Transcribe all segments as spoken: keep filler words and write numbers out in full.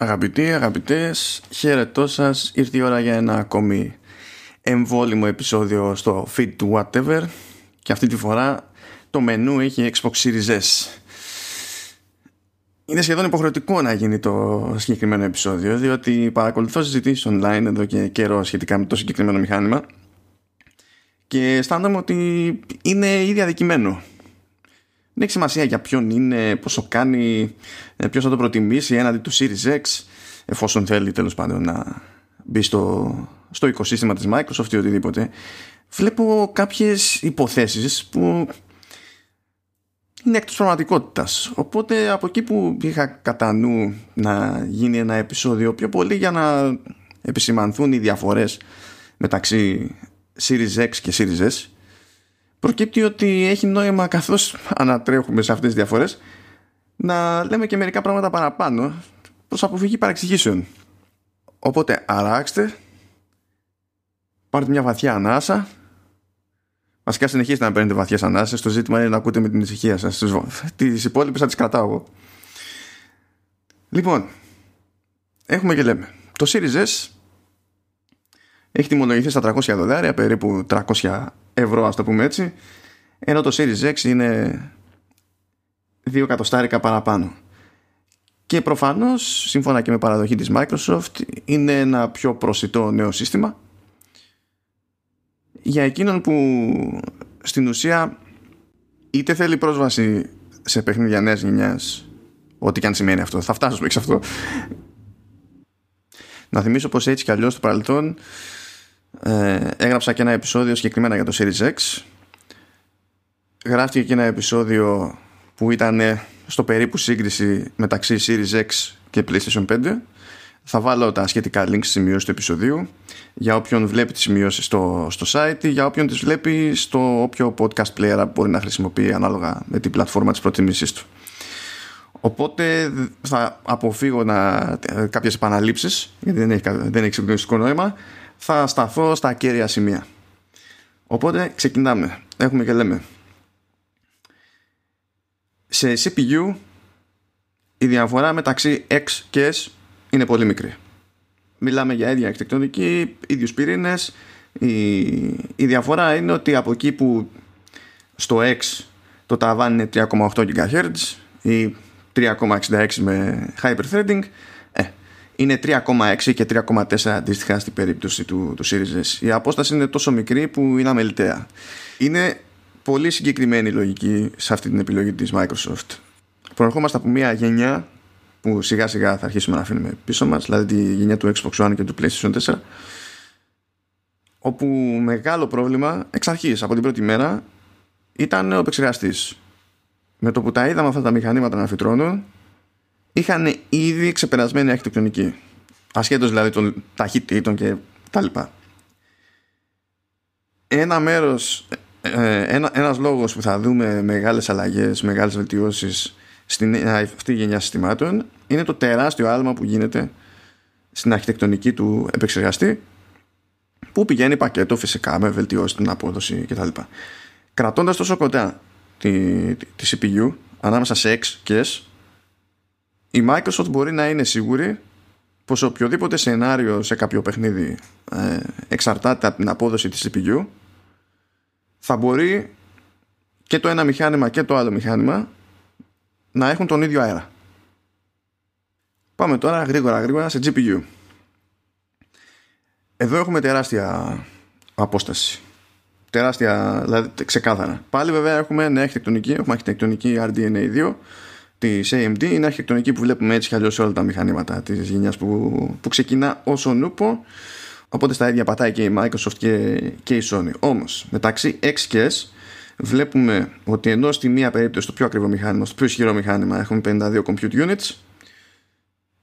Αγαπητοί, αγαπητές, χαίρετό σας. Ήρθε η ώρα για ένα ακόμη εμβόλυμο επεισόδιο στο Feed to Whatever. Και αυτή τη φορά το μενού έχει Xbox Series S. Είναι σχεδόν υποχρεωτικό να γίνει το συγκεκριμένο επεισόδιο, διότι παρακολουθώ συζητήσεις online εδώ και καιρό σχετικά με το συγκεκριμένο μηχάνημα και αισθάνομαι ότι είναι ήδη αδικημένο. Δεν έχει σημασία για ποιον είναι, πόσο κάνει, ποιος θα το προτιμήσει έναντι του Series X, εφόσον θέλει τέλος πάντων να μπει στο, στο οικοσύστημα της Microsoft ή οτιδήποτε. Βλέπω κάποιες υποθέσεις που είναι εκτός πραγματικότητας. Οπότε από εκεί που είχα κατά νου να γίνει ένα επεισόδιο πιο πολύ για να επισημανθούν οι διαφορές μεταξύ Series X και Series S, προκύπτει ότι έχει νόημα, καθώς ανατρέχουμε σε αυτές τις διαφορές, να λέμε και μερικά πράγματα παραπάνω προς αποφυγή παρεξηγήσεων. Οπότε αράξτε, πάρτε μια βαθιά ανάσα. Βασικά συνεχίστε να παίρνετε βαθιές ανάσες. Το ζήτημα είναι να ακούτε με την ησυχία σας. Τις υπόλοιπες θα τις κρατάω. Λοιπόν, έχουμε και λέμε. Το Series S έχει τιμολογηθεί στα τριακόσια δολάρια, περίπου τριακόσια ευρώ, ας το πούμε έτσι, ενώ το Series X είναι δύο εκατοστάρικα παραπάνω. Και προφανώς, σύμφωνα και με παραδοχή της Microsoft, είναι ένα πιο προσιτό νέο σύστημα για εκείνον που στην ουσία είτε θέλει πρόσβαση σε παιχνίδια νέας γενιάς, ό,τι και αν σημαίνει αυτό, θα φτάσουμε σε αυτό. Να θυμίσω πως έτσι κι αλλιώς στο παρελθόν ε, έγραψα και ένα επεισόδιο συγκεκριμένα για το Series X. Γράφτηκε και ένα επεισόδιο που ήταν στο περίπου σύγκριση μεταξύ Series X και PlayStation πέντε. Θα βάλω τα σχετικά links στις σημειώσεις του επεισοδίου, για όποιον βλέπει τις σημειώσεις στο, στο site ή για όποιον τις βλέπει στο όποιο podcast player μπορεί να χρησιμοποιεί ανάλογα με την πλατφόρμα της προτιμήσης του. Οπότε θα αποφύγω να, κάποιες επαναλήψεις, γιατί δεν έχει, δεν έχει συγκλονιστικό νόημα. Θα σταθώ στα κέρια σημεία. Οπότε ξεκινάμε. Έχουμε και λέμε. Σε σι πι γιου η διαφορά μεταξύ X και S είναι πολύ μικρή. Μιλάμε για ίδια αρχιτεκτονική, ίδιους πυρήνες. Η, η διαφορά είναι ότι από εκεί που στο X το ταβάνι είναι τρία κόμμα οκτώ γιγαχέρτζ ή τρία κόμμα εξήντα έξι με hyperthreading, ε, είναι τρία κόμμα έξι και τρία κόμμα τέσσερα αντίστοιχα στην περίπτωση του, του Series S. Η απόσταση είναι τόσο μικρή που είναι αμεληταία. Είναι πολύ συγκεκριμένη η λογική σε αυτή την επιλογή της Microsoft. Προερχόμαστε από μια γενιά που σιγά σιγά θα αρχίσουμε να αφήνουμε πίσω μας, δηλαδή τη γενιά του Xbox One και του PlayStation τέσσερα, όπου μεγάλο πρόβλημα εξ αρχής, από την πρώτη μέρα, ήταν ο επεξεργαστής. Με το που τα είδαμε αυτά τα μηχανήματα να φυτρώνουν, είχαν ήδη ξεπερασμένη αρχιτεκτονική, ασχέτως δηλαδή των ταχυτήτων και τα λοιπά. Ένα μέρος, ένα, ένας λόγος που θα δούμε μεγάλες αλλαγές, μεγάλες βελτιώσεις στην αυτή η γενιά συστημάτων, είναι το τεράστιο άλμα που γίνεται στην αρχιτεκτονική του επεξεργαστή, που πηγαίνει πακέτο φυσικά με βελτιώσεις στην απόδοση κτλ. Κρατώντας τόσο κοντά Τη, τη, τη σι πι γιου ανάμεσα σε X και S, η Microsoft μπορεί να είναι σίγουρη πως οποιοδήποτε σενάριο σε κάποιο παιχνίδι ε, εξαρτάται από την απόδοση της σι πι γιου, θα μπορεί και το ένα μηχάνημα και το άλλο μηχάνημα να έχουν τον ίδιο αέρα. Πάμε τώρα γρήγορα γρήγορα σε τζι πι γιου. Εδώ έχουμε τεράστια απόσταση. Τεράστια, δηλαδή ξεκάθαρα. Πάλι βέβαια έχουμε νέα αρχιτεκτονική. Έχουμε αρχιτεκτονική αρ ντι εν έι δύο της έι εμ ντι. Είναι αρχιτεκτονική που βλέπουμε έτσι κι αλλιώς σε όλα τα μηχανήματα της γενιάς που, που ξεκινά όσο νούπο. Οπότε στα ίδια πατάει και η Microsoft και, και η Sony. Όμως μεταξύ X και S βλέπουμε ότι ενώ στη μία περίπτωση, στο πιο ακριβό μηχάνημα, στο πιο ισχυρό μηχάνημα, έχουμε πενήντα δύο compute units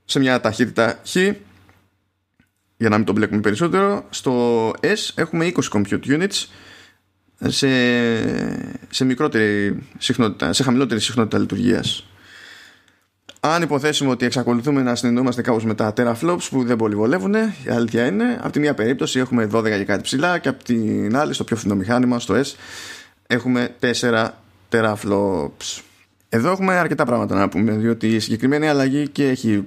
σε μια ταχύτητα χ, για να μην τον μπλέκουμε περισσότερο, στο S έχουμε είκοσι compute units σε, σε μικρότερη συχνότητα, σε χαμηλότερη συχνότητα λειτουργίας. Αν υποθέσουμε ότι εξακολουθούμε να συνεννοούμαστε κάπως με τα teraflops που δεν πολύ βολεύουν, η αλήθεια είναι, από τη μία περίπτωση έχουμε δώδεκα και κάτι ψηλά και από την άλλη, στο πιο φθηνό μηχάνημα, στο S, έχουμε τέσσερα teraflops. Εδώ έχουμε αρκετά πράγματα να πούμε, διότι η συγκεκριμένη αλλαγή και έχει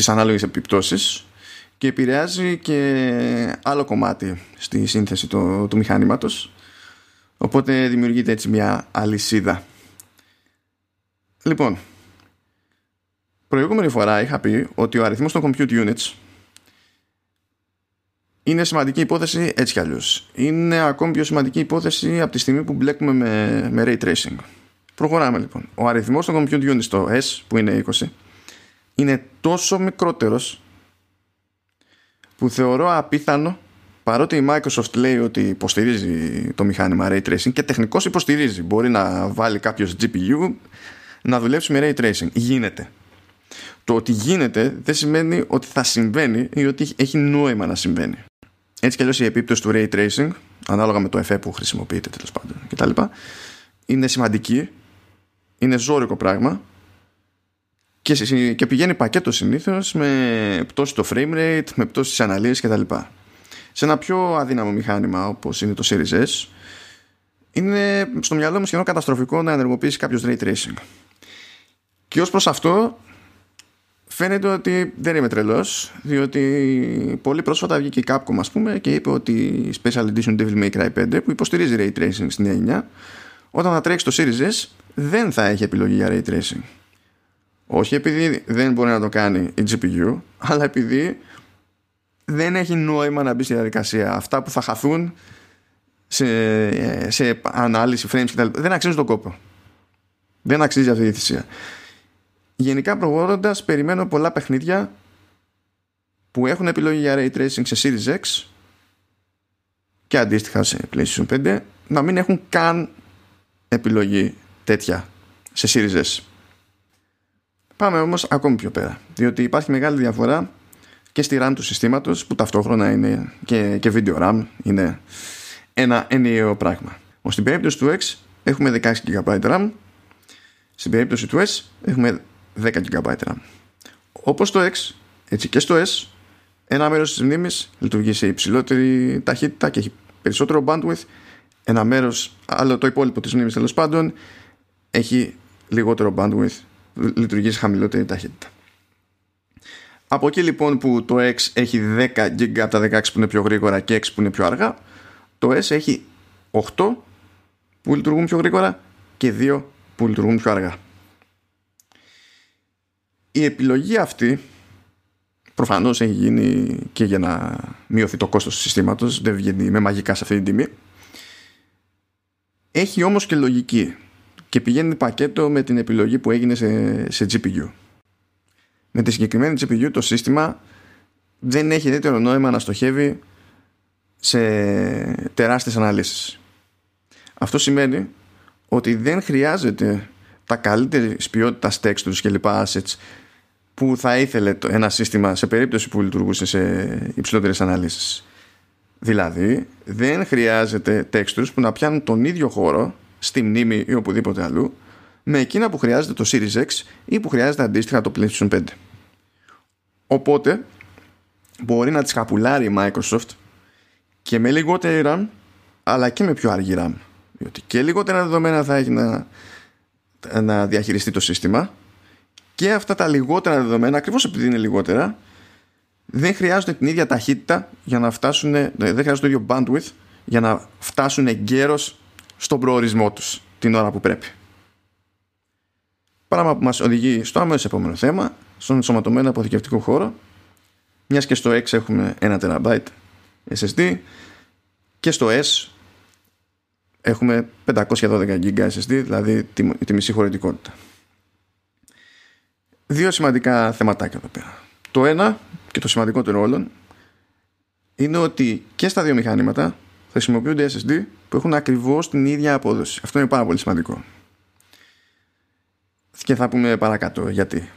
τις ανάλογες επιπτώσεις και επηρεάζει και άλλο κομμάτι στη σύνθεση του, του μηχανήματος, οπότε δημιουργείται έτσι μια αλυσίδα. Λοιπόν, προηγούμενη φορά είχα πει ότι ο αριθμός των compute units είναι σημαντική υπόθεση έτσι κι αλλιώς. Είναι ακόμη πιο σημαντική υπόθεση από τη στιγμή που μπλέκουμε με, με Ray Tracing. Προχωράμε λοιπόν. Ο αριθμός των compute units στο S, που είναι είκοσι, είναι τόσο μικρότερος που θεωρώ απίθανο, παρότι η Microsoft λέει ότι υποστηρίζει το μηχάνημα Ray Tracing και τεχνικώς υποστηρίζει, μπορεί να βάλει κάποιος τζι πι γιου να δουλέψει με Ray Tracing. Γίνεται. Το ότι γίνεται δεν σημαίνει ότι θα συμβαίνει ή ότι έχει νόημα να συμβαίνει. Έτσι κι αλλιώς η επίπτωση του Ray Tracing, ανάλογα με το εφέ που χρησιμοποιείται τέλος πάντων κτλ, είναι σημαντική, είναι ζώρικο πράγμα και, και πηγαίνει πακέτο συνήθως με πτώση στο frame rate, με πτώση στις αναλύσεις κτλ. Σε ένα πιο αδύναμο μηχάνημα όπως είναι το Series S, είναι στο μυαλό μου σχεδόν καταστροφικό να ενεργοποιήσει κάποιος Ray Tracing. Και ως προς αυτό φαίνεται ότι δεν είμαι τρελός, διότι πολύ πρόσφατα βγήκε η Capcom, ας πούμε, και είπε ότι η Special Edition Devil May Cry πέντε, που υποστηρίζει Ray Tracing στην νέα εννιά, όταν θα τρέξει το Series S δεν θα έχει επιλογή για Ray Tracing. Όχι επειδή δεν μπορεί να το κάνει η τζι πι γιου, αλλά επειδή δεν έχει νόημα να μπει στη διαδικασία. Αυτά που θα χαθούν σε, σε ανάλυση frames κτλ δεν αξίζουν τον κόπο. Δεν αξίζει αυτή η θυσία. Γενικά προχωρώντας, περιμένω πολλά παιχνίδια που έχουν επιλογή για Ray Tracing σε Series X και αντίστοιχα σε PlayStation πέντε να μην έχουν καν επιλογή τέτοια σε Series S. Πάμε όμως ακόμη πιο πέρα, διότι υπάρχει μεγάλη διαφορά και στη RAM του συστήματος, που ταυτόχρονα είναι και, και video RAM, είναι ένα ενιαίο πράγμα. Ως στην περίπτωση του X έχουμε δεκαέξι τζι μπι RAM, στην περίπτωση του S έχουμε δέκα τζι μπι RAM. Όπως στο X, έτσι και στο S, ένα μέρος της μνήμης λειτουργεί σε υψηλότερη ταχύτητα και έχει περισσότερο bandwidth, ένα μέρος, άλλο το υπόλοιπο της μνήμης τέλος πάντων, έχει λιγότερο bandwidth, λειτουργεί σε χαμηλότερη ταχύτητα. Από εκεί λοιπόν που το X έχει δέκα τζι μπι από τα δεκαέξι που είναι πιο γρήγορα και έξι που είναι πιο αργά, το S έχει οκτώ που λειτουργούν πιο γρήγορα και δύο που λειτουργούν πιο αργά. Η επιλογή αυτή προφανώς έχει γίνει και για να μειωθεί το κόστος του συστήματος, δεν βγαίνει με μαγικά σε αυτή την τιμή. Έχει όμως και λογική και πηγαίνει πακέτο με την επιλογή που έγινε σε, σε τζι πι γιου. Με τη συγκεκριμένη τζι πι γιου το σύστημα δεν έχει ιδιαίτερο νόημα να στοχεύει σε τεράστιες αναλύσεις. Αυτό σημαίνει ότι δεν χρειάζεται τα καλύτερης ποιότητας textures και λοιπά assets που θα ήθελε ένα σύστημα σε περίπτωση που λειτουργούσε σε υψηλότερες αναλύσεις. Δηλαδή, δεν χρειάζεται textures που να πιάνουν τον ίδιο χώρο στη μνήμη ή οπουδήποτε αλλού με εκείνα που χρειάζεται το Series X ή που χρειάζεται αντίστοιχα το PlayStation πέντε. Οπότε, μπορεί να τις καπουλάρει η Microsoft και με λιγότερη RAM, αλλά και με πιο αργή RAM. Διότι και λιγότερα δεδομένα θα έχει να, να διαχειριστεί το σύστημα και αυτά τα λιγότερα δεδομένα, ακριβώς επειδή είναι λιγότερα, δεν χρειάζονται την ίδια ταχύτητα για να φτάσουν, δεν χρειάζονται το ίδιο bandwidth για να φτάσουν εγκαίρως στον προορισμό τους την ώρα που πρέπει. Πράγμα που μας οδηγεί στο αμέσως επόμενο θέμα, στον ενσωματωμένο αποθηκευτικό χώρο, μιας και στο X έχουμε ένα τεραμπάιτ ες ες ντι και στο S έχουμε πεντακόσια δώδεκα τζι μπι ες ες ντι, δηλαδή τη, τη μισή χωρητικότητα. Δύο σημαντικά θεματάκια εδώ πέρα. Το ένα, και το σημαντικότερο όλων, είναι ότι και στα δύο μηχανήματα χρησιμοποιούνται ες ες ντι που έχουν ακριβώς την ίδια απόδοση. Αυτό είναι πάρα πολύ σημαντικό και θα πούμε παρακάτω γιατί.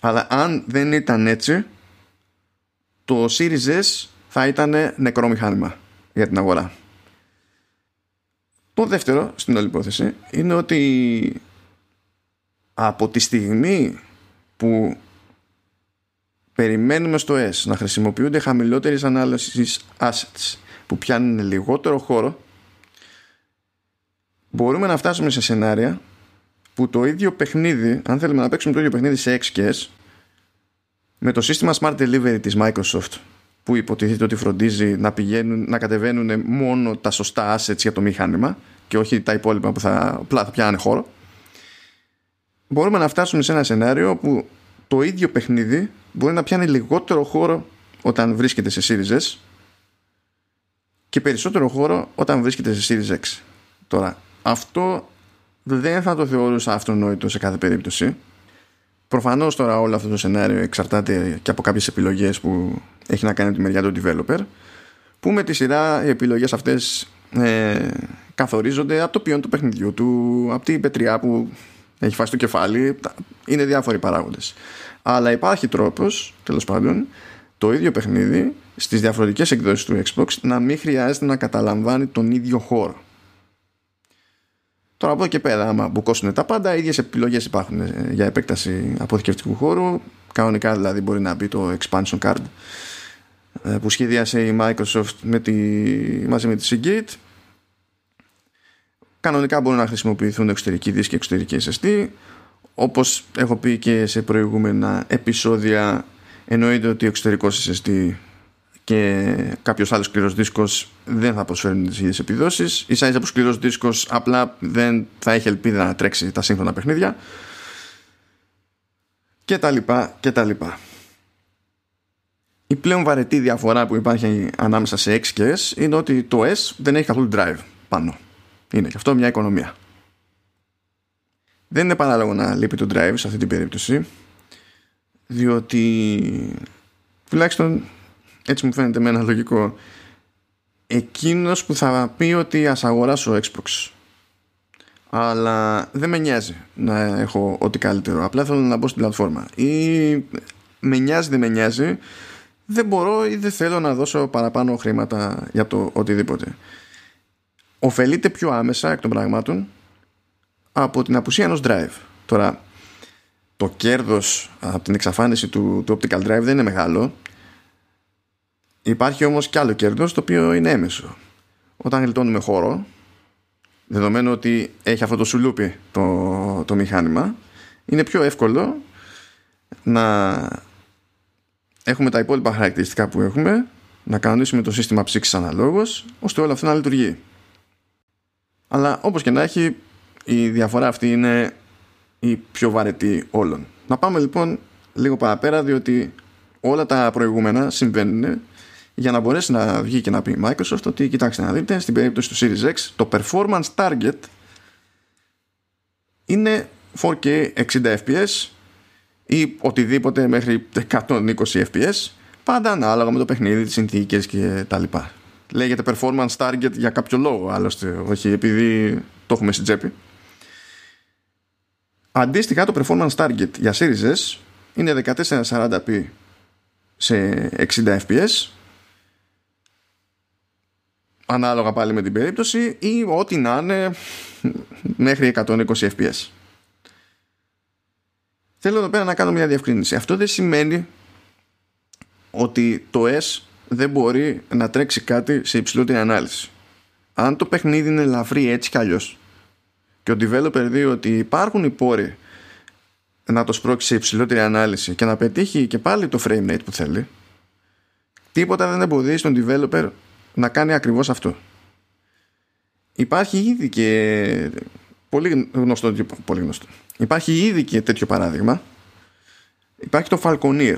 Αλλά αν δεν ήταν έτσι, το Series S θα ήταν νεκρό μηχάνημα για την αγορά. Το δεύτερο στην όλη υπόθεση είναι ότι από τη στιγμή που περιμένουμε στο S να χρησιμοποιούνται χαμηλότερες ανάλυσης assets που πιάνουν λιγότερο χώρο, μπορούμε να φτάσουμε σε σενάρια που το ίδιο παιχνίδι, αν θέλουμε να παίξουμε το ίδιο παιχνίδι σε X και S, με το σύστημα Smart Delivery της Microsoft, που υποτίθεται ότι φροντίζει να, πηγαίνουν, να κατεβαίνουν μόνο τα σωστά assets για το μηχάνημα και όχι τα υπόλοιπα που θα, θα πιάνε χώρο, μπορούμε να φτάσουμε σε ένα σενάριο που το ίδιο παιχνίδι μπορεί να πιάνει λιγότερο χώρο όταν βρίσκεται σε Series S και περισσότερο χώρο όταν βρίσκεται σε Series X. Τώρα, αυτό δεν θα το θεωρούσα αυτονόητο σε κάθε περίπτωση. Προφανώς τώρα όλο αυτό το σενάριο εξαρτάται και από κάποιες επιλογές που έχει να κάνει τη μεριά του developer, που με τη σειρά οι επιλογές αυτές ε, καθορίζονται από το ποιόν του παιχνιδιού του, από την πετριά που έχει φάσει το κεφάλι, είναι διάφοροι παράγοντες. Αλλά υπάρχει τρόπος, τέλος πάντων, το ίδιο παιχνίδι στις διαφορετικές εκδόσεις του Xbox να μην χρειάζεται να καταλαμβάνει τον ίδιο χώρο. Τώρα από εδώ και πέρα, άμα μπουκώσουν τα πάντα, οι ίδιες επιλογές υπάρχουν για επέκταση αποθηκευτικού χώρου. Κανονικά δηλαδή μπορεί να μπει το expansion card που σχεδίασε η Microsoft με τη, μαζί με τη Seagate. Κανονικά μπορούν να χρησιμοποιηθούν εξωτερικοί δίσκοι και εξωτερική ες ες ντι. Όπως έχω πει και σε προηγούμενα επεισόδια, εννοείται ότι ο εξωτερικός ες ες ντι και κάποιος άλλος σκληρός δίσκος δεν θα προσφέρουν τις ίδιες επιδόσεις. Η size από σκληρός δίσκος απλά δεν θα έχει ελπίδα να τρέξει τα σύγχρονα παιχνίδια και τα λοιπά και τα λοιπά. Η πλέον βαρετή διαφορά που υπάρχει ανάμεσα σε X και S είναι ότι το S δεν έχει καθόλου drive πάνω. Είναι και αυτό μια οικονομία. Δεν είναι παράλογο να λείπει το drive σε αυτή την περίπτωση, διότι τουλάχιστον έτσι μου φαίνεται με ένα λογικό, εκείνος που θα πει ότι ας αγοράσω Xbox αλλά δεν με νοιάζει να έχω ό,τι καλύτερο, απλά θέλω να μπω στην πλατφόρμα, ή με νοιάζει δεν με νοιάζει, δεν μπορώ ή δεν θέλω να δώσω παραπάνω χρήματα για το οτιδήποτε, ωφελείται πιο άμεσα εκ των πραγμάτων από την απουσία ενός drive. Τώρα το κέρδος από την εξαφάνιση του, του optical drive δεν είναι μεγάλο. Υπάρχει όμως και άλλο κέρδος, το οποίο είναι έμεσο. Όταν γλιτώνουμε χώρο, δεδομένου ότι έχει αυτό το σουλούπι το, το μηχάνημα, είναι πιο εύκολο να έχουμε τα υπόλοιπα χαρακτηριστικά που έχουμε, να κανονίσουμε το σύστημα ψήξης αναλόγως, ώστε όλο αυτό να λειτουργεί. Αλλά όπως και να έχει, η διαφορά αυτή είναι η πιο βαρετή όλων. Να πάμε λοιπόν λίγο παραπέρα, διότι όλα τα προηγούμενα συμβαίνουν για να μπορέσει να βγει και να πει η Microsoft ότι κοιτάξτε να δείτε, στην περίπτωση του Series X το performance target είναι φορ κέι εξήντα φρέιμς περ σέκοντ ή οτιδήποτε μέχρι εκατόν είκοσι φρέιμς περ σέκοντ, πάντα ανάλογα με το παιχνίδι, τις συνθήκες και τα λοιπά. Λέγεται performance target για κάποιο λόγο, άλλωστε όχι επειδή το έχουμε στην τσέπη. Αντίστοιχα το performance target για Series S είναι χίλια τετρακόσια σαράντα πι σε εξήντα φρέιμς περ σέκοντ, ανάλογα πάλι με την περίπτωση, ή ό,τι να είναι μέχρι εκατόν είκοσι φρέιμς περ σέκοντ. Θέλω εδώ πέρα να κάνω μια διευκρίνηση. Αυτό δεν σημαίνει ότι το S δεν μπορεί να τρέξει κάτι σε υψηλότερη ανάλυση. Αν το παιχνίδι είναι ελαφρύ έτσι κι αλλιώς και ο developer δει ότι υπάρχουν οι πόροι να το σπρώξει σε υψηλότερη ανάλυση και να πετύχει και πάλι το frame rate που θέλει, τίποτα δεν εμποδίζει τον developer να κάνει ακριβώς αυτό. Υπάρχει ήδη και πολύ γνωστό, πολύ γνωστό. Υπάρχει ήδη και τέτοιο παράδειγμα. Υπάρχει το Falconeer.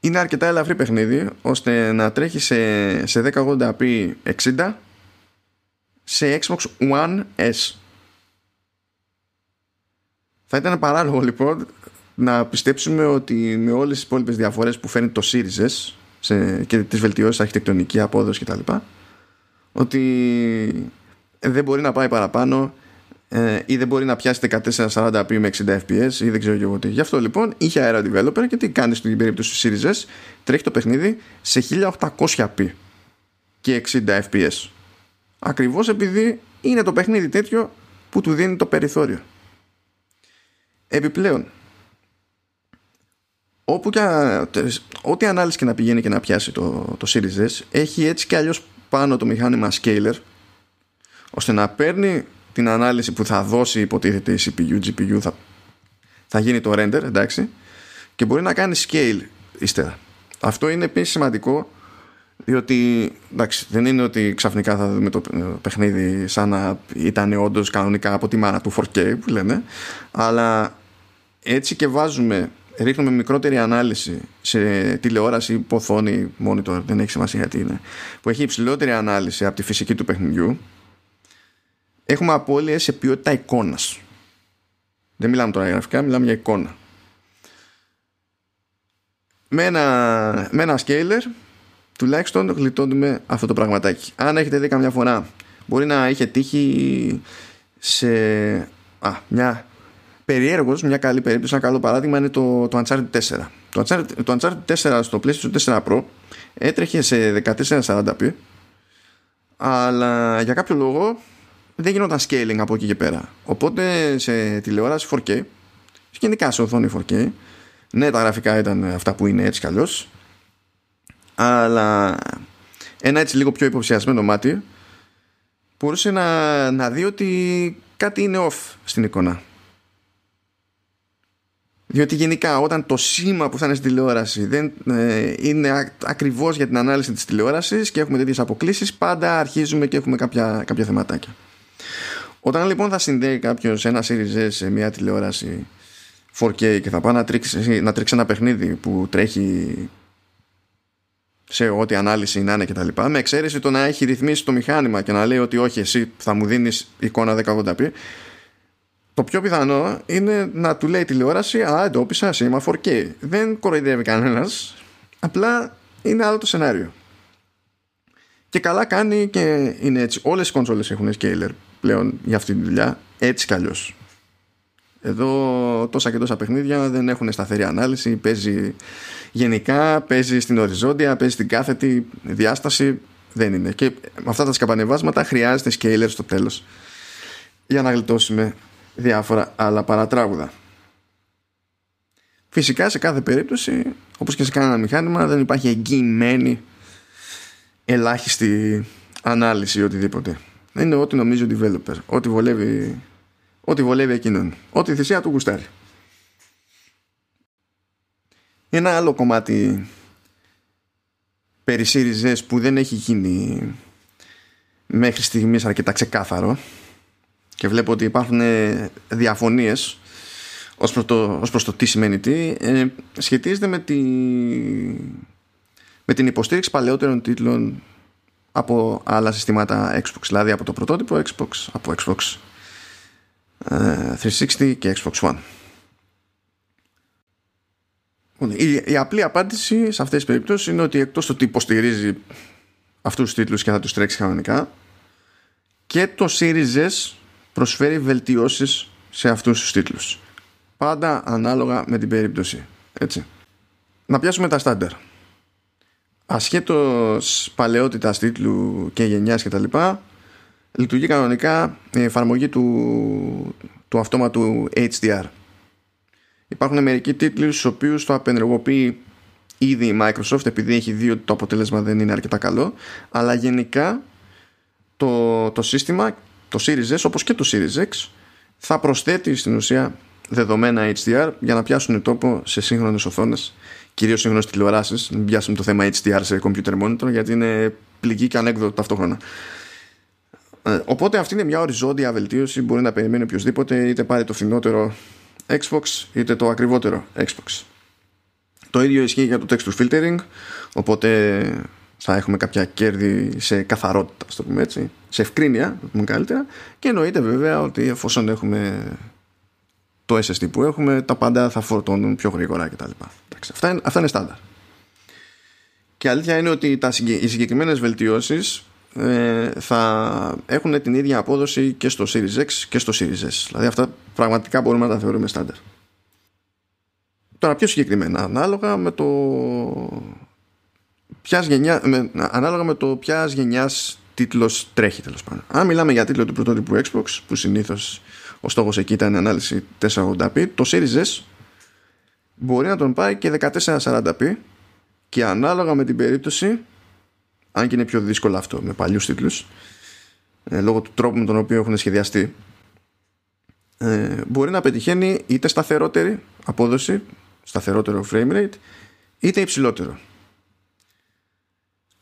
Είναι αρκετά ελαφρύ παιχνίδι ώστε να τρέχει σε, σε χίλια ογδόντα πι εξήντα σε Xbox One S. Θα ήταν παράλογο λοιπόν να πιστέψουμε ότι με όλες τις υπόλοιπες διαφορές που φέρνει το Series S σε, και τις βελτιώσεις αρχιτεκτονική, απόδοση κτλ, ότι δεν μπορεί να πάει παραπάνω ε, ή δεν μπορεί να πιάσει χίλια τετρακόσια σαράντα πι με εξήντα φρέιμς περ σέκοντ ή δεν ξέρω και εγώ τι. Γι' αυτό λοιπόν είχε αέρα developer και τι κάνει στην περίπτωση του Series S, τρέχει το παιχνίδι σε χίλια οκτακόσια πι και εξήντα φρέιμς περ σέκοντ, ακριβώς επειδή είναι το παιχνίδι τέτοιο που του δίνει το περιθώριο. Επιπλέον, όπου και, ό,τι ανάλυση και να πηγαίνει και να πιάσει το, το Series S, έχει έτσι και αλλιώς πάνω το μηχάνημα scaler, ώστε να παίρνει την ανάλυση που θα δώσει υποτίθεται η σι πι γιου, τζι πι γιου, θα, θα γίνει το render, εντάξει, και μπορεί να κάνει scale ύστερα. Αυτό είναι επίσης σημαντικό, διότι εντάξει, δεν είναι ότι ξαφνικά θα δούμε το παιχνίδι σαν να ήταν όντως κανονικά από τη μάνα του φορ κέι που λέμε, αλλά έτσι και βάζουμε, ρίχνουμε μικρότερη ανάλυση σε τηλεόραση που οθόνη monitor, δεν έχει σημασία τι είναι, που έχει υψηλότερη ανάλυση από τη φυσική του παιχνιδιού, έχουμε απώλειες σε ποιότητα εικόνας. Δεν μιλάμε τώρα για γραφικά, μιλάμε για εικόνα. Με ένα, με ένα scaler τουλάχιστον γλιτώνουμε αυτό το πραγματάκι. Αν έχετε δει καμιά φορά, μπορεί να είχε τύχει σε α, μια περιέργως, μια καλή περίπτωση, ένα καλό παράδειγμα είναι το, το Uncharted τέσσερα. Το Uncharted, το Uncharted τέσσερα στο PlayStation τέσσερα Pro έτρεχε σε χίλια τετρακόσια σαράντα πι, αλλά για κάποιο λόγο δεν γινόταν scaling από εκεί και πέρα. Οπότε σε τηλεόραση φορ κέι, γενικά σε οθόνη φορ κέι, ναι, τα γραφικά ήταν αυτά που είναι έτσι κι αλλιώς, αλλά ένα έτσι λίγο πιο υποψιασμένο μάτι μπορούσε να, να δει ότι κάτι είναι off στην εικόνα. Διότι γενικά όταν το σήμα που φτάνει στην τηλεόραση δεν ε, είναι ακριβώς για την ανάλυση της τηλεόρασης και έχουμε τέτοιες αποκλίσεις, πάντα αρχίζουμε και έχουμε κάποια, κάποια θεματάκια. Όταν λοιπόν θα συνδέει κάποιος ένα Series S σε μια τηλεόραση φορ κέι και θα πάει να τρίξει, να τρίξει ένα παιχνίδι που τρέχει σε ό,τι ανάλυση να είναι κτλ., με εξαίρεση το να έχει ρυθμίσει το μηχάνημα και να λέει ότι όχι, εσύ θα μου δίνεις εικόνα χίλια ογδόντα πι, το πιο πιθανό είναι να του λέει η τηλεόραση, α, εντόπισα σήμα φορ κέι. Δεν κοροϊδεύει κανένας, απλά είναι άλλο το σενάριο. Και καλά κάνει και είναι έτσι. Όλες οι κονσόλες έχουν scaler πλέον για αυτή τη δουλειά, έτσι κι αλλιώς. Εδώ τόσα και τόσα παιχνίδια δεν έχουν σταθερή ανάλυση, παίζει γενικά, παίζει στην οριζόντια, παίζει στην κάθετη διάσταση, δεν είναι. Και με αυτά τα σκαμπανεβάσματα χρειάζεται scaler στο τέλος για να γλιτώσουμε διάφορα άλλα παρατράγουδα. Φυσικά σε κάθε περίπτωση, όπως και σε κανένα μηχάνημα, δεν υπάρχει εγγυημένη ελάχιστη ανάλυση ή οτιδήποτε. Είναι ό,τι νομίζει ο developer, ό,τι βολεύει, ό,τι βολεύει εκείνον, ό,τι θυσία του γουστάρει. Ένα άλλο κομμάτι περί Series S που δεν έχει γίνει μέχρι στιγμής αρκετά ξεκάθαρο και βλέπω ότι υπάρχουν διαφωνίες ως προς το, ως προς το τι σημαίνει τι, ε, σχετίζεται με, τη, με την υποστήριξη παλαιότερων τίτλων από άλλα συστήματα Xbox, δηλαδή από το πρωτότυπο Xbox, από Xbox ε, τριακόσια εξήντα και Xbox One. Η, η απλή απάντηση σε αυτές τις περιπτώσεις είναι ότι εκτός το ότι υποστηρίζει αυτούς τους τίτλους και θα τους τρέξει κανονικά, και το Series S προσφέρει βελτιώσεις σε αυτούς τους τίτλους. Πάντα ανάλογα με την περίπτωση. Έτσι. Να πιάσουμε τα στάνταρ. Ασχέτως παλαιότητας τίτλου και γενιάς και τα λοιπά, λειτουργεί κανονικά η εφαρμογή του, του αυτόματου έιτς ντι αρ. Υπάρχουν μερικοί τίτλοι στους οποίους το απενεργοποιεί ήδη η Microsoft, επειδή έχει δει ότι το αποτέλεσμα δεν είναι αρκετά καλό, αλλά γενικά το, το σύστημα, το Series S όπως και το Series X, θα προσθέτει στην ουσία δεδομένα έιτς ντι αρ για να πιάσουν τόπο σε σύγχρονες οθόνες, κυρίως σύγχρονες τηλεοράσεις. Μην πιάσουμε το θέμα έιτς ντι αρ σε computer monitor, γιατί είναι πληγή και ανέκδοτο ταυτόχρονα. Ε, οπότε αυτή είναι μια οριζόντια βελτίωση, μπορεί να περιμένει οποιοδήποτε, είτε πάρει το φθηνότερο Xbox είτε το ακριβότερο Xbox. Το ίδιο ισχύει για το texture filtering, οπότε θα έχουμε κάποια κέρδη σε καθαρότητα, στο πούμε έτσι, σε ευκρίνεια, πούμε καλύτερα, και εννοείται βέβαια ότι εφόσον έχουμε το ες ες ντι που έχουμε, τα πάντα θα φορτώνουν πιο γρήγορα κτλ. Αυτά είναι, αυτά είναι στάνταρ. Και αλήθεια είναι ότι τα, οι συγκεκριμένες βελτιώσεις ε, θα έχουν την ίδια απόδοση και στο Series X και στο Series S. Δηλαδή αυτά πραγματικά μπορούμε να τα θεωρούμε στάνταρ. Τώρα πιο συγκεκριμένα, ανάλογα με το ποιας γενιά, με, ανάλογα με το ποιας γενιάς τίτλος τρέχει τέλος πάντων. Αν μιλάμε για τίτλο του πρωτότυπου Xbox, που συνήθως ο στόχος εκεί ήταν η ανάλυση χίλια ογδόντα πι, το Series S μπορεί να τον πάει και χίλια τετρακόσια σαράντα πι, και ανάλογα με την περίπτωση, αν και είναι πιο δύσκολο αυτό με παλιούς τίτλους ε, λόγω του τρόπου με τον οποίο έχουν σχεδιαστεί, ε, μπορεί να πετυχαίνει είτε σταθερότερη απόδοση σταθερότερο frame rate είτε υψηλότερο.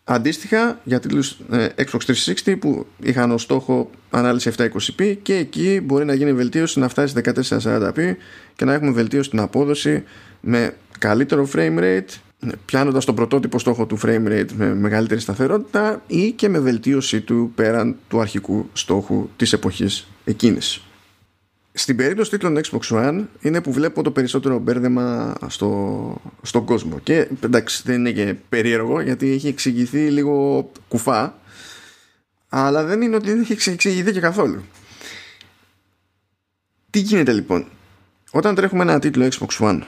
Αντίστοιχα για τίτλους ε, Xbox τριακόσια εξήντα που είχαν ως στόχο ανάλυση επτακόσια είκοσι πι, και εκεί μπορεί να γίνει βελτίωση, να φτάσει χίλια τετρακόσια σαράντα πι και να έχουμε βελτίωση στην απόδοση με καλύτερο frame rate, πιάνοντας τον πρωτότυπο στόχο του frame rate με μεγαλύτερη σταθερότητα ή και με βελτίωση του πέραν του αρχικού στόχου της εποχής εκείνης. Στην περίπτωση τίτλων Xbox One είναι που βλέπω το περισσότερο μπέρδεμα στο, στον κόσμο. Και εντάξει, δεν είναι και περίεργο, γιατί έχει εξηγηθεί λίγο κουφά, αλλά δεν είναι ότι δεν έχει εξηγηθεί και καθόλου. Τι γίνεται λοιπόν? Όταν τρέχουμε ένα τίτλο Xbox One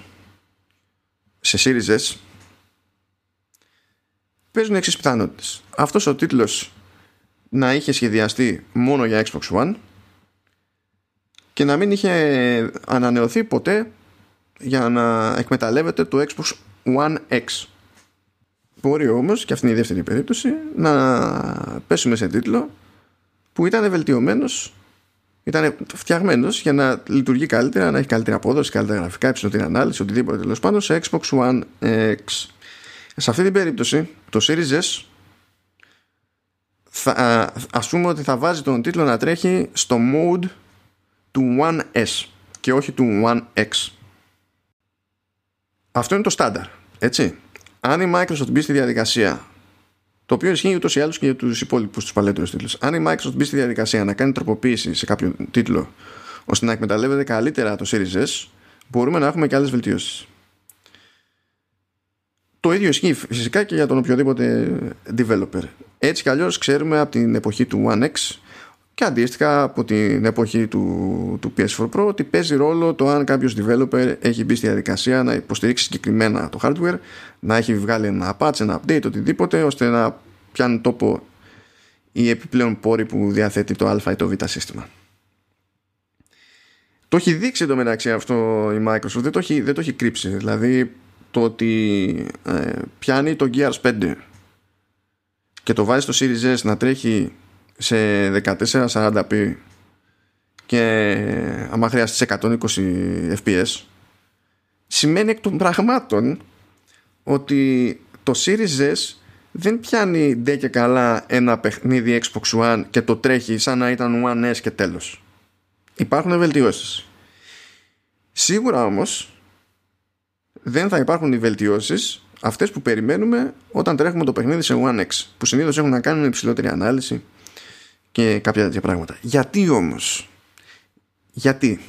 σε Series S, παίζουν εξής πιθανότητες. Αυτός ο τίτλος να είχε σχεδιαστεί μόνο για Xbox One και να μην είχε ανανεωθεί ποτέ για να εκμεταλλεύεται το Xbox One X. Μπορεί όμως, και αυτή είναι η δεύτερη περίπτωση, να πέσουμε σε τίτλο που ήταν βελτιωμένος, ήταν φτιαγμένος για να λειτουργεί καλύτερα, να έχει καλύτερη απόδοση, καλύτερα γραφικά, υψηλότερη ανάλυση, οτιδήποτε τέλος πάντων, σε Xbox One X. Σε αυτή την περίπτωση, το Series S, θα, ας πούμε ότι θα βάζει τον τίτλο να τρέχει στο mode του One S και όχι του One X. Αυτό είναι το στάνταρ, έτσι. Αν η Microsoft μπει στη διαδικασία, το οποίο ισχύει ούτως ή άλλως και για τους υπόλοιπους, τους παλαιότερους τίτλους, αν η Microsoft μπει στη διαδικασία να κάνει τροποποίηση σε κάποιον τίτλο ώστε να εκμεταλλεύεται καλύτερα το Series S, μπορούμε να έχουμε και άλλες βελτιώσεις. Το ίδιο ισχύει φυσικά και για τον οποιοδήποτε developer. Έτσι κι αλλιώς ξέρουμε από την εποχή του One X και αντίστοιχα από την εποχή του, του πι ες φορ Pro ότι παίζει ρόλο το αν κάποιος developer έχει μπει στη διαδικασία να υποστηρίξει συγκεκριμένα το hardware, να έχει βγάλει ένα patch, ένα update, οτιδήποτε, ώστε να πιάνει τόπο οι επιπλέον πόροι που διαθέτει το α ή το β σύστημα. Το έχει δείξει εντωμεταξύ αυτό η Microsoft, δεν το έχει, δεν το έχει κρύψει. Δηλαδή το ότι ε, πιάνει το Gears πέντε και το βάζει στο Series S να τρέχει σε χίλια τετρακόσια σαράντα πι και άμα χρειαστεί σε εκατόν είκοσι φρέιμς περ σέκοντ, σημαίνει εκ των πραγμάτων ότι το Series S δεν πιάνει ντε και καλά ένα παιχνίδι Xbox One και το τρέχει σαν να ήταν One S και τέλος. Υπάρχουν βελτιώσεις. Σίγουρα όμως δεν θα υπάρχουν οι βελτιώσεις αυτές που περιμένουμε όταν τρέχουμε το παιχνίδι σε One X, που συνήθως έχουν να κάνουν υψηλότερη ανάλυση και κάποια τέτοια πράγματα. Γιατί όμως? Γιατί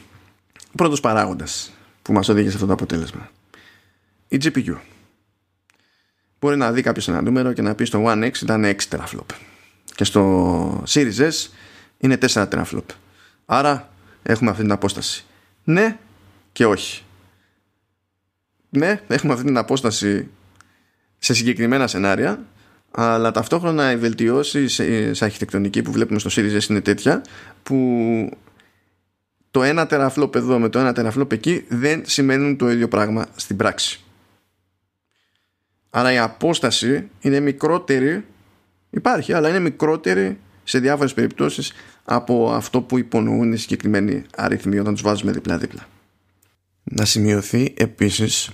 πρώτος παράγοντας που μας οδήγησε σε αυτό το αποτέλεσμα, η τζι πι γιου. Μπορεί να δει κάποιος ένα νούμερο και να πει στο One X ήταν έξι τεραφλόπ και στο Series S είναι τέσσερα τεραφλόπ, άρα έχουμε αυτή την απόσταση. Ναι και όχι. Ναι, έχουμε αυτή την απόσταση σε συγκεκριμένα σενάρια, αλλά ταυτόχρονα οι βελτιώσεις σε αρχιτεκτονική που βλέπουμε στο Series S είναι τέτοια που το ένα τεραφλόπ εδώ με το ένα τεραφλόπ εκεί δεν σημαίνουν το ίδιο πράγμα στην πράξη. Άρα η απόσταση είναι μικρότερη, υπάρχει, αλλά είναι μικρότερη σε διάφορες περιπτώσεις από αυτό που υπονοούν οι συγκεκριμένοι αριθμοί όταν τους βάζουμε δίπλα-δίπλα. Να σημειωθεί επίσης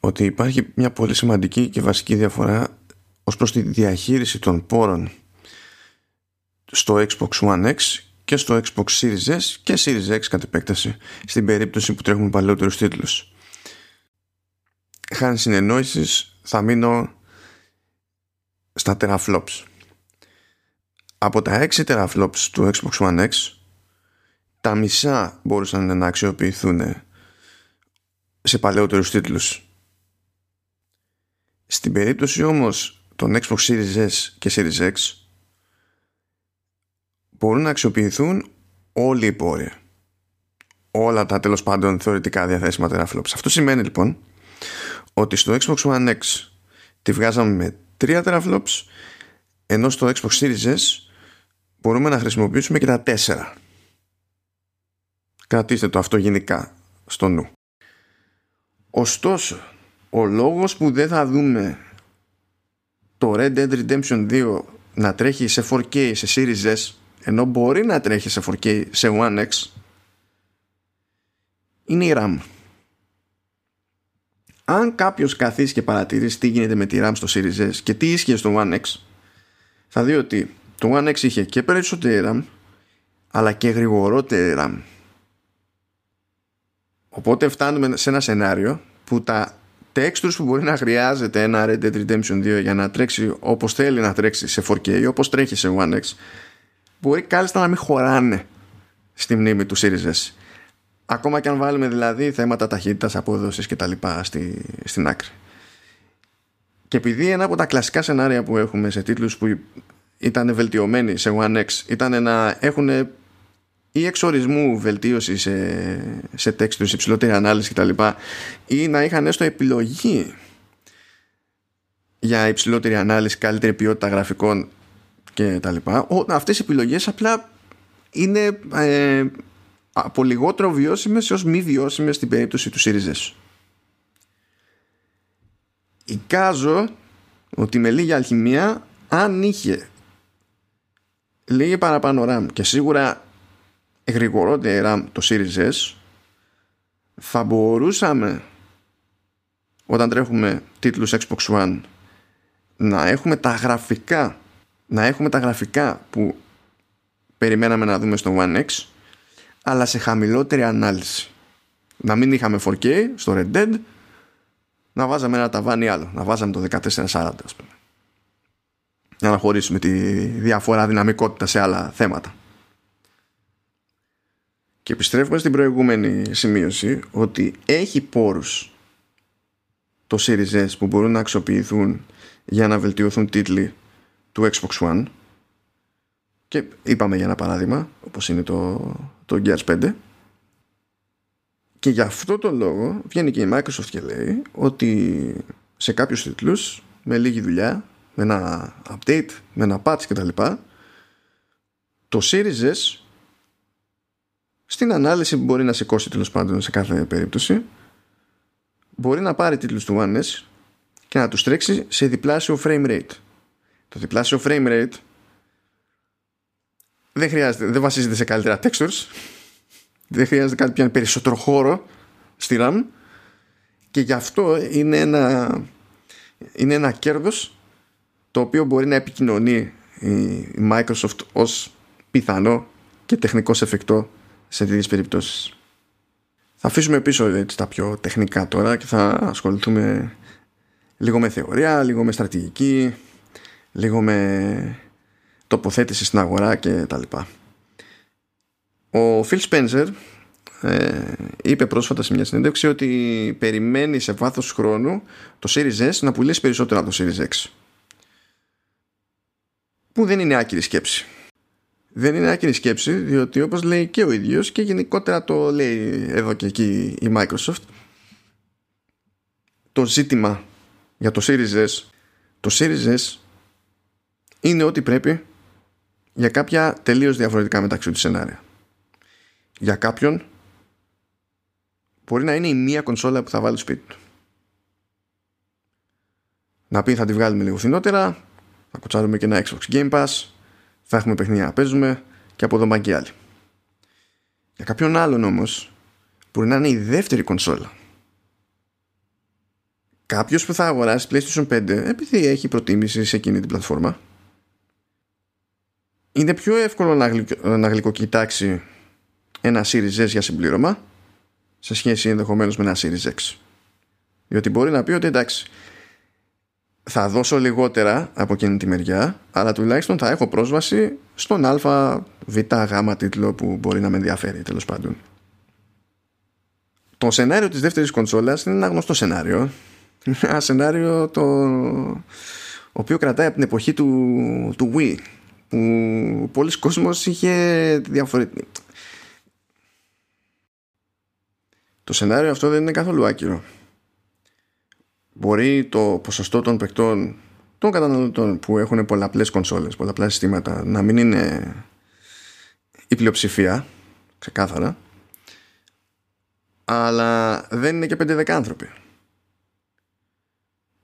ότι υπάρχει μια πολύ σημαντική και βασική διαφορά ως προς τη διαχείριση των πόρων στο Xbox One X και στο Xbox Series S και Series X κατ' επέκταση, στην περίπτωση που τρέχουμε παλαιότερους τίτλους. Χάνει συνεννόησης, θα μείνω στα teraflops. Από τα έξι teraflops του Xbox One X, τα μισά μπορούσαν να αξιοποιηθούν σε παλαιότερους τίτλους. Στην περίπτωση όμως των Xbox Series S και Series X μπορούν να αξιοποιηθούν όλοι οι πόροι, όλα τα τέλος πάντων θεωρητικά διαθέσιμα teraflops. Αυτό σημαίνει λοιπόν ότι στο Xbox One X τη βγάζαμε με τρία teraflops, ενώ στο Xbox Series S μπορούμε να χρησιμοποιήσουμε και τα τέσσερα. Κρατήστε το αυτό γενικά στο νου. Ωστόσο, ο λόγος που δεν θα δούμε το Red Dead Redemption δύο να τρέχει σε φορ κέι σε Series S, ενώ μπορεί να τρέχει σε φορ κέι σε One X, είναι η RAM. αν κάποιος καθίσει και παρατηρήσει τι γίνεται με τη RAM στο Series S και τι ίσχυε στο One X, θα δει ότι το One X είχε και περισσότερη RAM αλλά και γρηγορότερη RAM. Οπότε φτάνουμε σε ένα σενάριο που τα textures που μπορεί να χρειάζεται ένα Red Dead Redemption δύο για να τρέξει όπως θέλει να τρέξει σε φορ κέι, όπως τρέχει σε One X, μπορεί κάλλιστα να μην χωράνε στη μνήμη του Series S. Ακόμα και αν βάλουμε δηλαδή θέματα ταχύτητας, απόδοσης και τα λοιπά στη, στην άκρη. Και επειδή ένα από τα κλασικά σενάρια που έχουμε σε τίτλους που ήταν βελτιωμένοι σε One X ήταν να έχουν ή εξορισμού βελτίωση σε, σε textures, υψηλότερη ανάλυση κτλ. Ή να είχαν έστω επιλογή για υψηλότερη ανάλυση, καλύτερη ποιότητα γραφικών κτλ. Αυτές οι επιλογές απλά είναι... Ε, από λιγότερο βιώσιμες έως μη βιώσιμες στην περίπτωση του Series S. Εικάζω ότι με λίγη αλχημία, αν είχε λίγη παραπάνω RAM και σίγουρα γρηγορότερη RAM το Series S, θα μπορούσαμε όταν τρέχουμε τίτλους Xbox One να έχουμε τα γραφικά να έχουμε τα γραφικά που περιμέναμε να δούμε στο One X, αλλά σε χαμηλότερη ανάλυση. Να μην είχαμε φορ κέι στο Red Dead, να βάζαμε ένα ταβάνι άλλο, να βάζαμε το δεκατέσσερα σαράντα ας πούμε, για να χωρίσουμε τη διαφορά δυναμικότητα σε άλλα θέματα. Και επιστρέφουμε στην προηγούμενη σημείωση, ότι έχει πόρους το Series S που μπορούν να αξιοποιηθούν για να βελτιωθούν τίτλοι του Xbox One. Και είπαμε για ένα παράδειγμα, όπως είναι το, το Gears πέντε. Και γι' αυτό τον λόγο βγαίνει και η Microsoft και λέει ότι σε κάποιους τίτλους, με λίγη δουλειά, με ένα update, με ένα patch κτλ, το Series S, στην ανάλυση που μπορεί να σηκώσει τέλος πάντων σε κάθε περίπτωση, μπορεί να πάρει τίτλους του One S και να τους τρέξει σε διπλάσιο frame rate. Το διπλάσιο frame rate Δεν, χρειάζεται, δεν βασίζεται σε καλύτερα textures, δεν χρειάζεται κάτι πια περισσότερο χώρο στη RAM, και γι' αυτό είναι ένα, είναι ένα κέρδος το οποίο μπορεί να επικοινωνεί η Microsoft ως πιθανό και τεχνικώς εφικτό σε τέτοιες περιπτώσεις. Θα αφήσουμε πίσω έτσι τα πιο τεχνικά τώρα και θα ασχοληθούμε λίγο με θεωρία, λίγο με στρατηγική, λίγο με τοποθέτηση στην αγορά και τα λοιπά. Ο Phil Spencer ε, είπε πρόσφατα σε μια συνέντευξη ότι περιμένει σε βάθος χρόνου το Series S να πουλήσει περισσότερο από το Series X, που δεν είναι άκυρη σκέψη. Δεν είναι άκυρη σκέψη, διότι όπως λέει και ο ίδιος και γενικότερα το λέει εδώ και εκεί η Microsoft, το ζήτημα για το Series S, το Series S είναι ότι πρέπει για κάποια τελείως διαφορετικά μεταξύ του σενάρια. Για κάποιον μπορεί να είναι η μία κονσόλα που θα βάλει σπίτι του. Να πει θα τη βγάλουμε λίγο φθηνότερα, θα κουτσάρουμε και ένα Xbox Game Pass, θα έχουμε παιχνίδια να παίζουμε και από εδώ μπαγκή άλλη. Για κάποιον άλλον όμως μπορεί να είναι η δεύτερη κονσόλα. Κάποιος που θα αγοράσει PlayStation πέντε επειδή έχει προτίμηση σε εκείνη την πλατφόρμα, είναι πιο εύκολο να, γλυκο, να γλυκοκοιτάξει ένα Series S για συμπλήρωμα σε σχέση ενδεχομένως με ένα Series X. Διότι μπορεί να πει ότι εντάξει, θα δώσω λιγότερα από εκείνη τη μεριά, αλλά τουλάχιστον θα έχω πρόσβαση στον α, β, γ τίτλο που μπορεί να με ενδιαφέρει τέλος πάντων. Το σενάριο της δεύτερης κονσόλας είναι ένα γνωστό σενάριο. Ένα σενάριο το οποίο κρατάει από την εποχή του, του Wii, που πολλοί κόσμος είχε διαφορετική. Το σενάριο αυτό δεν είναι καθόλου άκυρο. Μπορεί το ποσοστό των παικτών, των καταναλωτών που έχουν πολλαπλές κονσόλες, πολλαπλά συστήματα, να μην είναι η πλειοψηφία, ξεκάθαρα, αλλά δεν είναι και πέντε δέκα άνθρωποι.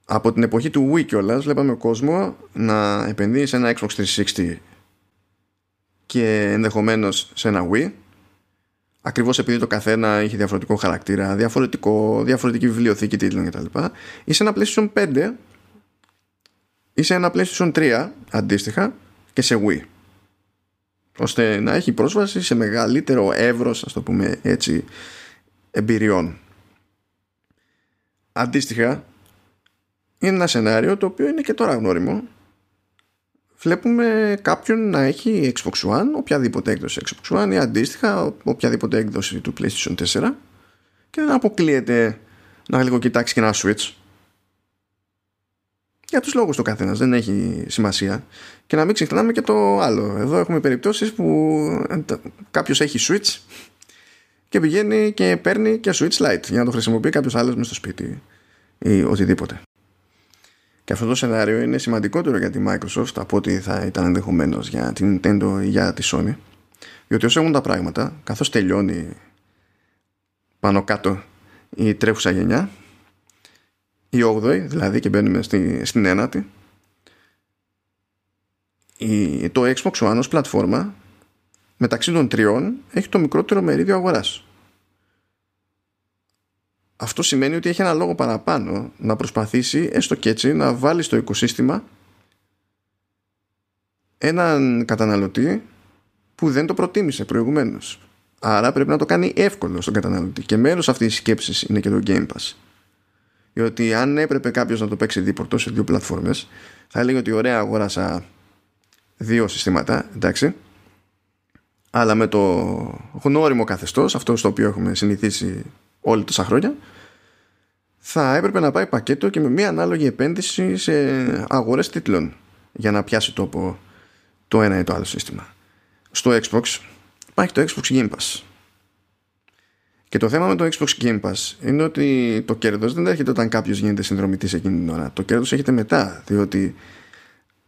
Από την εποχή του Wii κιόλας βλέπαμε κόσμο να επενδύει σε ένα Xbox τριακόσια εξήντα και ενδεχομένως σε ένα Wii, ακριβώς επειδή το καθένα είχε διαφορετικό χαρακτήρα, διαφορετικό, διαφορετική βιβλιοθήκη τίτλων κτλ. Ή σε ένα PlayStation πέντε ή σε ένα PlayStation τρία αντίστοιχα και σε Wii, ώστε να έχει πρόσβαση σε μεγαλύτερο εύρος, ας το πούμε έτσι, εμπειριών. Αντίστοιχα είναι ένα σενάριο το οποίο είναι και τώρα γνώριμο. Βλέπουμε κάποιον να έχει Xbox One, οποιαδήποτε έκδοση Xbox One ή αντίστοιχα οποιαδήποτε έκδοση του PlayStation τέσσερα, και δεν αποκλείεται να λίγο κοιτάξει και ένα Switch για τους λόγους του καθένας, δεν έχει σημασία. Και να μην ξεχνάμε και το άλλο, εδώ έχουμε περιπτώσεις που κάποιος έχει Switch και πηγαίνει και παίρνει και Switch Lite για να το χρησιμοποιεί κάποιος άλλος μες στο σπίτι ή οτιδήποτε. Και αυτό το σενάριο είναι σημαντικότερο για τη Microsoft από ό,τι θα ήταν ενδεχομένως για την Nintendo ή για τη Sony, διότι όσο έχουν τα πράγματα, καθώς τελειώνει πάνω κάτω η τρέχουσα γενιά, η όγδοη δηλαδή, και μπαίνουμε στη, στην ένατη, η, το Xbox One ως πλατφόρμα μεταξύ των τριών έχει το μικρότερο μερίδιο αγοράς. Αυτό σημαίνει ότι έχει ένα λόγο παραπάνω να προσπαθήσει έστω και έτσι να βάλει στο οικοσύστημα έναν καταναλωτή που δεν το προτίμησε προηγουμένως. Άρα πρέπει να το κάνει εύκολο στον καταναλωτή, και μέρος αυτής της σκέψης είναι και το Game Pass. Διότι αν έπρεπε κάποιος να το παίξει δίπορτο σε δύο πλατφόρμες, θα έλεγε ότι ωραία, αγόρασα δύο συστήματα, εντάξει, αλλά με το γνώριμο καθεστώς, αυτό στο οποίο έχουμε συνηθίσει όλη τόσα χρόνια, θα έπρεπε να πάει πακέτο και με μια ανάλογη επένδυση σε αγορές τίτλων για να πιάσει τόπο το ένα ή το άλλο σύστημα. Στο Xbox υπάρχει το Xbox Game Pass, και το θέμα με το Xbox Game Pass είναι ότι το κέρδος δεν έρχεται όταν κάποιος γίνεται συνδρομητής εκείνη την ώρα, το κέρδος έρχεται μετά, διότι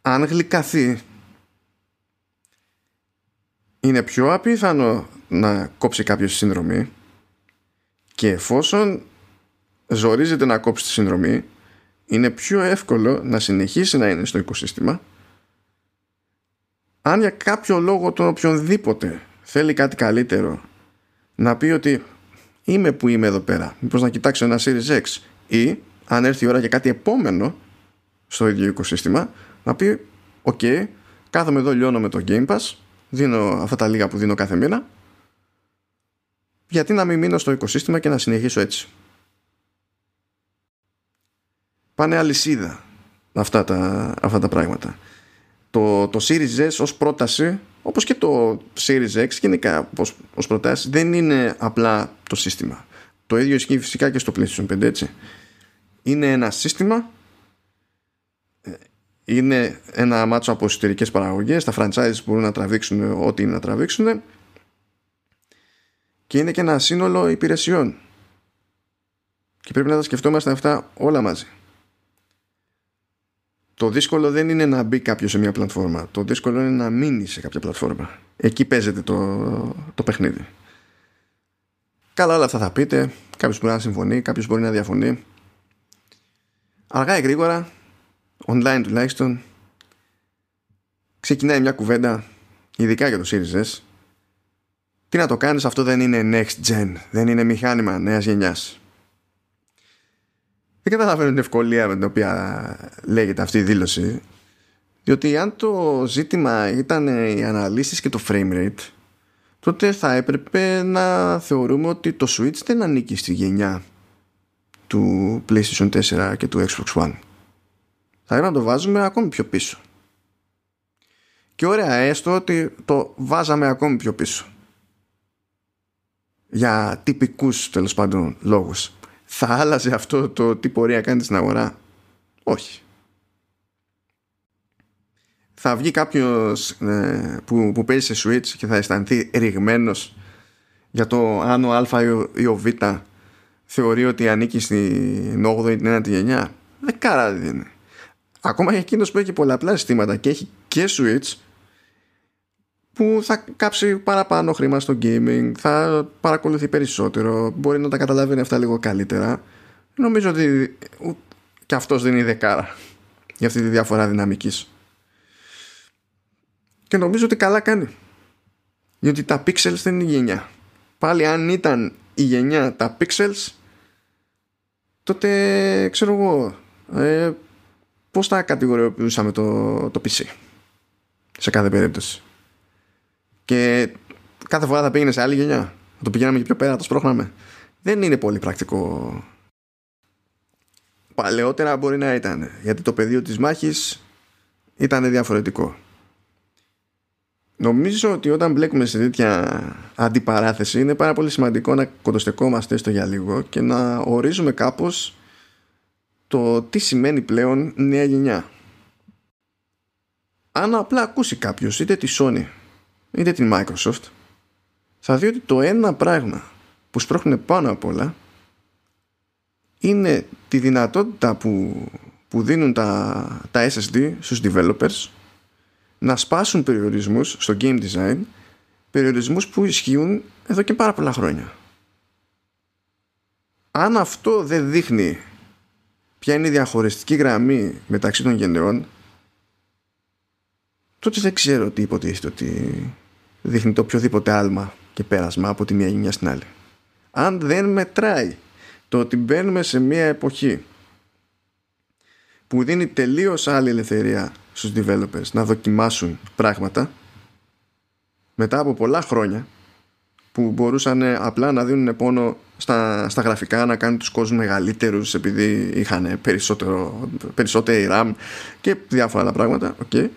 αν γλυκαθεί είναι πιο απίθανο να κόψει κάποιος τη συνδρομή, και εφόσον ζορίζεται να κόψει τη συνδρομή, είναι πιο εύκολο να συνεχίσει να είναι στο οικοσύστημα. Αν για κάποιο λόγο τον οποιονδήποτε θέλει κάτι καλύτερο, να πει ότι είμαι που είμαι εδώ πέρα, μήπως να κοιτάξω ένα Series X, ή αν έρθει η ώρα για κάτι επόμενο στο ίδιο οικοσύστημα, να πει οκ, okay, κάθομαι εδώ, λιώνω με το Game Pass, δίνω αυτά τα λίγα που δίνω κάθε μήνα, γιατί να μην μείνω στο οικοσύστημα και να συνεχίσω έτσι. Πάνε αλυσίδα αυτά τα, αυτά τα πράγματα. Το, το Series S ως πρόταση, όπως και το Series X γενικά ως, ως προτάσεις, δεν είναι απλά το σύστημα. Το ίδιο ισχύει φυσικά και στο PlayStation πέντε, έτσι. Είναι ένα σύστημα, είναι ένα μάτσο από εσωτερικές παραγωγές, τα franchise μπορούν να τραβήξουν ό,τι είναι να τραβήξουν, και είναι και ένα σύνολο υπηρεσιών, και πρέπει να τα σκεφτόμαστε αυτά όλα μαζί. Το δύσκολο δεν είναι να μπει κάποιος σε μια πλατφόρμα, το δύσκολο είναι να μείνει σε κάποια πλατφόρμα. Εκεί παίζεται το, το παιχνίδι. Καλά, όλα αυτά θα πείτε, κάποιος μπορεί να συμφωνεί, κάποιος μπορεί να διαφωνεί. Αργά ή γρήγορα, online τουλάχιστον, ξεκινάει μια κουβέντα, ειδικά για το Series S. Τι να το κάνεις, αυτό δεν είναι next gen, δεν είναι μηχάνημα νέας γενιάς. Δεν καταλαβαίνω την ευκολία με την οποία λέγεται αυτή η δήλωση, διότι αν το ζήτημα ήταν οι αναλύσεις και το frame rate, τότε θα έπρεπε να θεωρούμε ότι το Switch δεν ανήκει στη γενιά του PlayStation τέσσερα και του Xbox One. Θα έπρεπε να το βάζουμε ακόμη πιο πίσω. Και ωραία, έστω ότι το βάζαμε ακόμη πιο πίσω, για τυπικούς τέλος πάντων λόγους. Θα άλλαζε αυτό το τι πορεία κάνει στην αγορά? Όχι. Θα βγει κάποιος ε, που, που παίζει σε Switch και θα αισθανθεί ρηγμένος για το αν ο Α ή ο Β θεωρεί ότι ανήκει στην όγδοη ή την ένατη γενιά. Δεν καράδι είναι. Ακόμα και εκείνος που έχει πολλαπλά συστήματα και έχει και Switch, που θα κάψει παραπάνω χρήμα στο gaming, θα παρακολουθεί περισσότερο, μπορεί να τα καταλαβαίνει αυτά λίγο καλύτερα. Νομίζω ότι και αυτός δίνει δεκάρα για αυτή τη διαφορά δυναμικής. Και νομίζω ότι καλά κάνει, διότι τα pixels δεν είναι γενιά. πάλι αν ήταν η γενιά τα pixels, τότε ξέρω εγώ ε, πώς θα κατηγοριοποιούσαμε το, το πι σι σε κάθε περίπτωση. Και κάθε φορά θα πήγαινε σε άλλη γενιά, θα το πηγαίναμε και πιο πέρα, θα το σπρώχναμε. Δεν είναι πολύ πρακτικό. Παλαιότερα μπορεί να ήταν, γιατί το πεδίο της μάχης ήταν διαφορετικό. Νομίζω ότι όταν μπλέκουμε σε τέτοια αντιπαράθεση είναι πάρα πολύ σημαντικό να κοντοστεκόμαστε έστω για λίγο και να ορίζουμε κάπως το τι σημαίνει πλέον νέα γενιά. Αν απλά ακούσει κάποιος είτε τη Sony είτε την Microsoft, θα δει ότι το ένα πράγμα που σπρώχνουν πάνω απ' όλα είναι τη δυνατότητα που, που δίνουν τα, τα ες ες ντι στους developers να σπάσουν περιορισμούς στο game design, περιορισμούς που ισχύουν εδώ και πάρα πολλά χρόνια. Αν αυτό δεν δείχνει ποια είναι η διαχωριστική γραμμή μεταξύ των γενεών, τότε δεν ξέρω τι υποτίθεται ότι δείχνει το οποιοδήποτε άλμα και πέρασμα από τη μία γενιά στην άλλη. Αν δεν μετράει το ότι μπαίνουμε σε μία εποχή που δίνει τελείως άλλη ελευθερία στους developers να δοκιμάσουν πράγματα μετά από πολλά χρόνια που μπορούσαν απλά να δίνουν πόνο στα, στα γραφικά, να κάνουν τους κόσμους μεγαλύτερους επειδή είχαν περισσότερο, περισσότερη RAM και διάφορα άλλα πράγματα. Okay.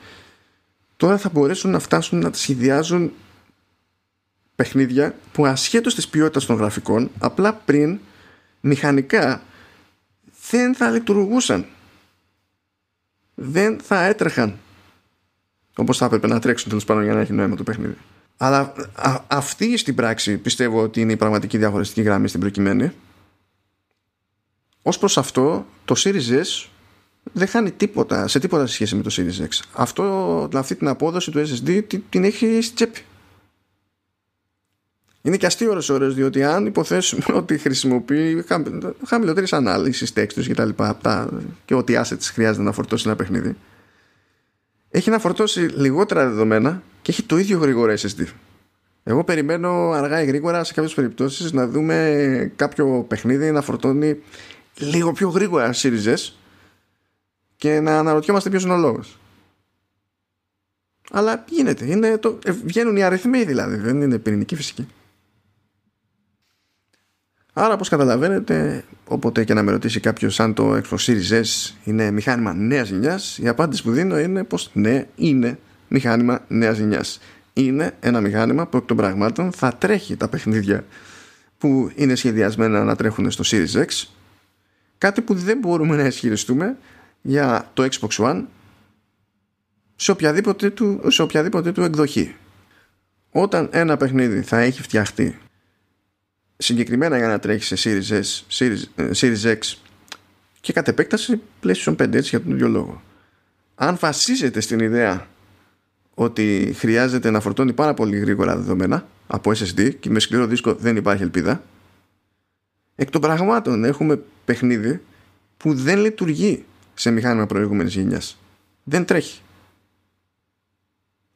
Τώρα θα μπορέσουν να φτάσουν να σχεδιάζουν παιχνίδια που ασχέτως της ποιότητας των γραφικών, απλά πριν μηχανικά δεν θα λειτουργούσαν, δεν θα έτρεχαν όπως θα έπρεπε να τρέξουν, τέλος πάντων, για να έχει νόημα το παιχνίδι. Αλλά α, αυτή στην πράξη πιστεύω ότι είναι η πραγματική διαχωριστική γραμμή στην προκειμένη. Ως προς αυτό, το Series S δεν χάνει τίποτα, σε τίποτα σε σχέση με το Series X. Αυτό, αυτή την απόδοση του ες ες ντι την, την έχει στην τσέπη. Είναι και αστείο ώρες ώρες, διότι αν υποθέσουμε ότι χρησιμοποιεί χαμηλότερες ανάλυσης τέξτους και τα λοιπά, τα, και ό,τι assets χρειάζεται να φορτώσει ένα παιχνίδι, έχει να φορτώσει λιγότερα δεδομένα και έχει το ίδιο γρήγορο ες ες ντι. Εγώ περιμένω αργά ή γρήγορα σε κάποιες περιπτώσεις να δούμε κάποιο παιχνίδι να φορτώνει λίγο πιο γρήγορα Series S και να αναρωτιόμαστε ποιος είναι ο λόγος. Αλλά γίνεται, είναι το, βγαίνουν οι αριθμοί δηλαδή, δεν είναι πυρηνική φυσική. Άρα, όπως καταλαβαίνετε, όποτε και να με ρωτήσει κάποιος αν το Xbox Series S είναι μηχάνημα νέας γενιάς, η απάντηση που δίνω είναι πως ναι, είναι μηχάνημα νέας γενιάς. Είναι ένα μηχάνημα που εκ των πραγμάτων θα τρέχει τα παιχνίδια που είναι σχεδιασμένα να τρέχουν στο Series X, κάτι που δεν μπορούμε να ισχυριστούμε για το Xbox One σε οποιαδήποτε του, σε οποιαδήποτε του εκδοχή. Όταν ένα παιχνίδι θα έχει φτιαχτεί συγκεκριμένα για να τρέχει σε Series S, Series, Series X και κατ' επέκταση PlayStation πέντε, έτσι για τον ίδιο λόγο, αν βασίζεται στην ιδέα ότι χρειάζεται να φορτώνει πάρα πολύ γρήγορα δεδομένα από ες ες ντι και με σκληρό δίσκο δεν υπάρχει ελπίδα, εκ των πραγμάτων έχουμε παιχνίδι που δεν λειτουργεί σε μηχάνημα προηγούμενης γενιάς, δεν τρέχει.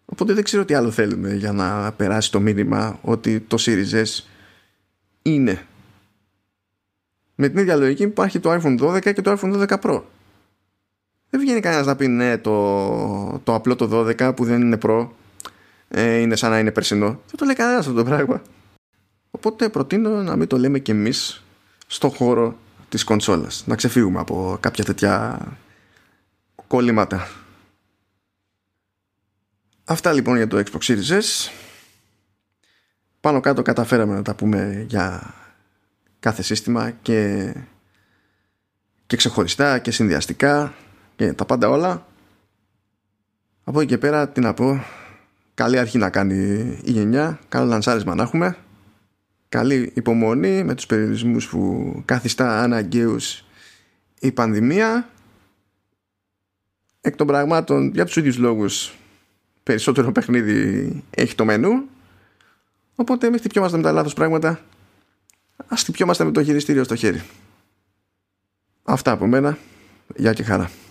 Οπότε δεν ξέρω τι άλλο θέλουμε για να περάσει το μήνυμα ότι το Series S είναι. Με την ίδια λογική υπάρχει το άιφον δώδεκα και το άιφον δώδεκα Pro. Δεν βγαίνει κανένας να πει ναι, το, το απλό το δώδεκα που δεν είναι Pro ε, είναι σαν να είναι περσινό. Δεν το λέει κανένας αυτό το πράγμα. Οπότε προτείνω να μην το λέμε κι εμείς στον χώρο της κονσόλας. Να ξεφύγουμε από κάποια τέτοια κολλήματα. Αυτά λοιπόν για το Xbox Series S. Πάνω κάτω καταφέραμε να τα πούμε για κάθε σύστημα και, και ξεχωριστά και συνδυαστικά και τα πάντα όλα. Από εκεί και πέρα τι να πω, καλή αρχή να κάνει η γενιά, καλό λανσάρισμα να έχουμε, καλή υπομονή με τους περιορισμούς που καθιστά αναγκαίους η πανδημία. Εκ των πραγμάτων, για τους ίδιους λόγους, περισσότερο παιχνίδι έχει το μενού. Οπότε μην χτυπιόμαστε με τα λάθος πράγματα. Ας χτυπιόμαστε με το χειριστήριο στο χέρι. Αυτά από μένα. Γεια και χαρά.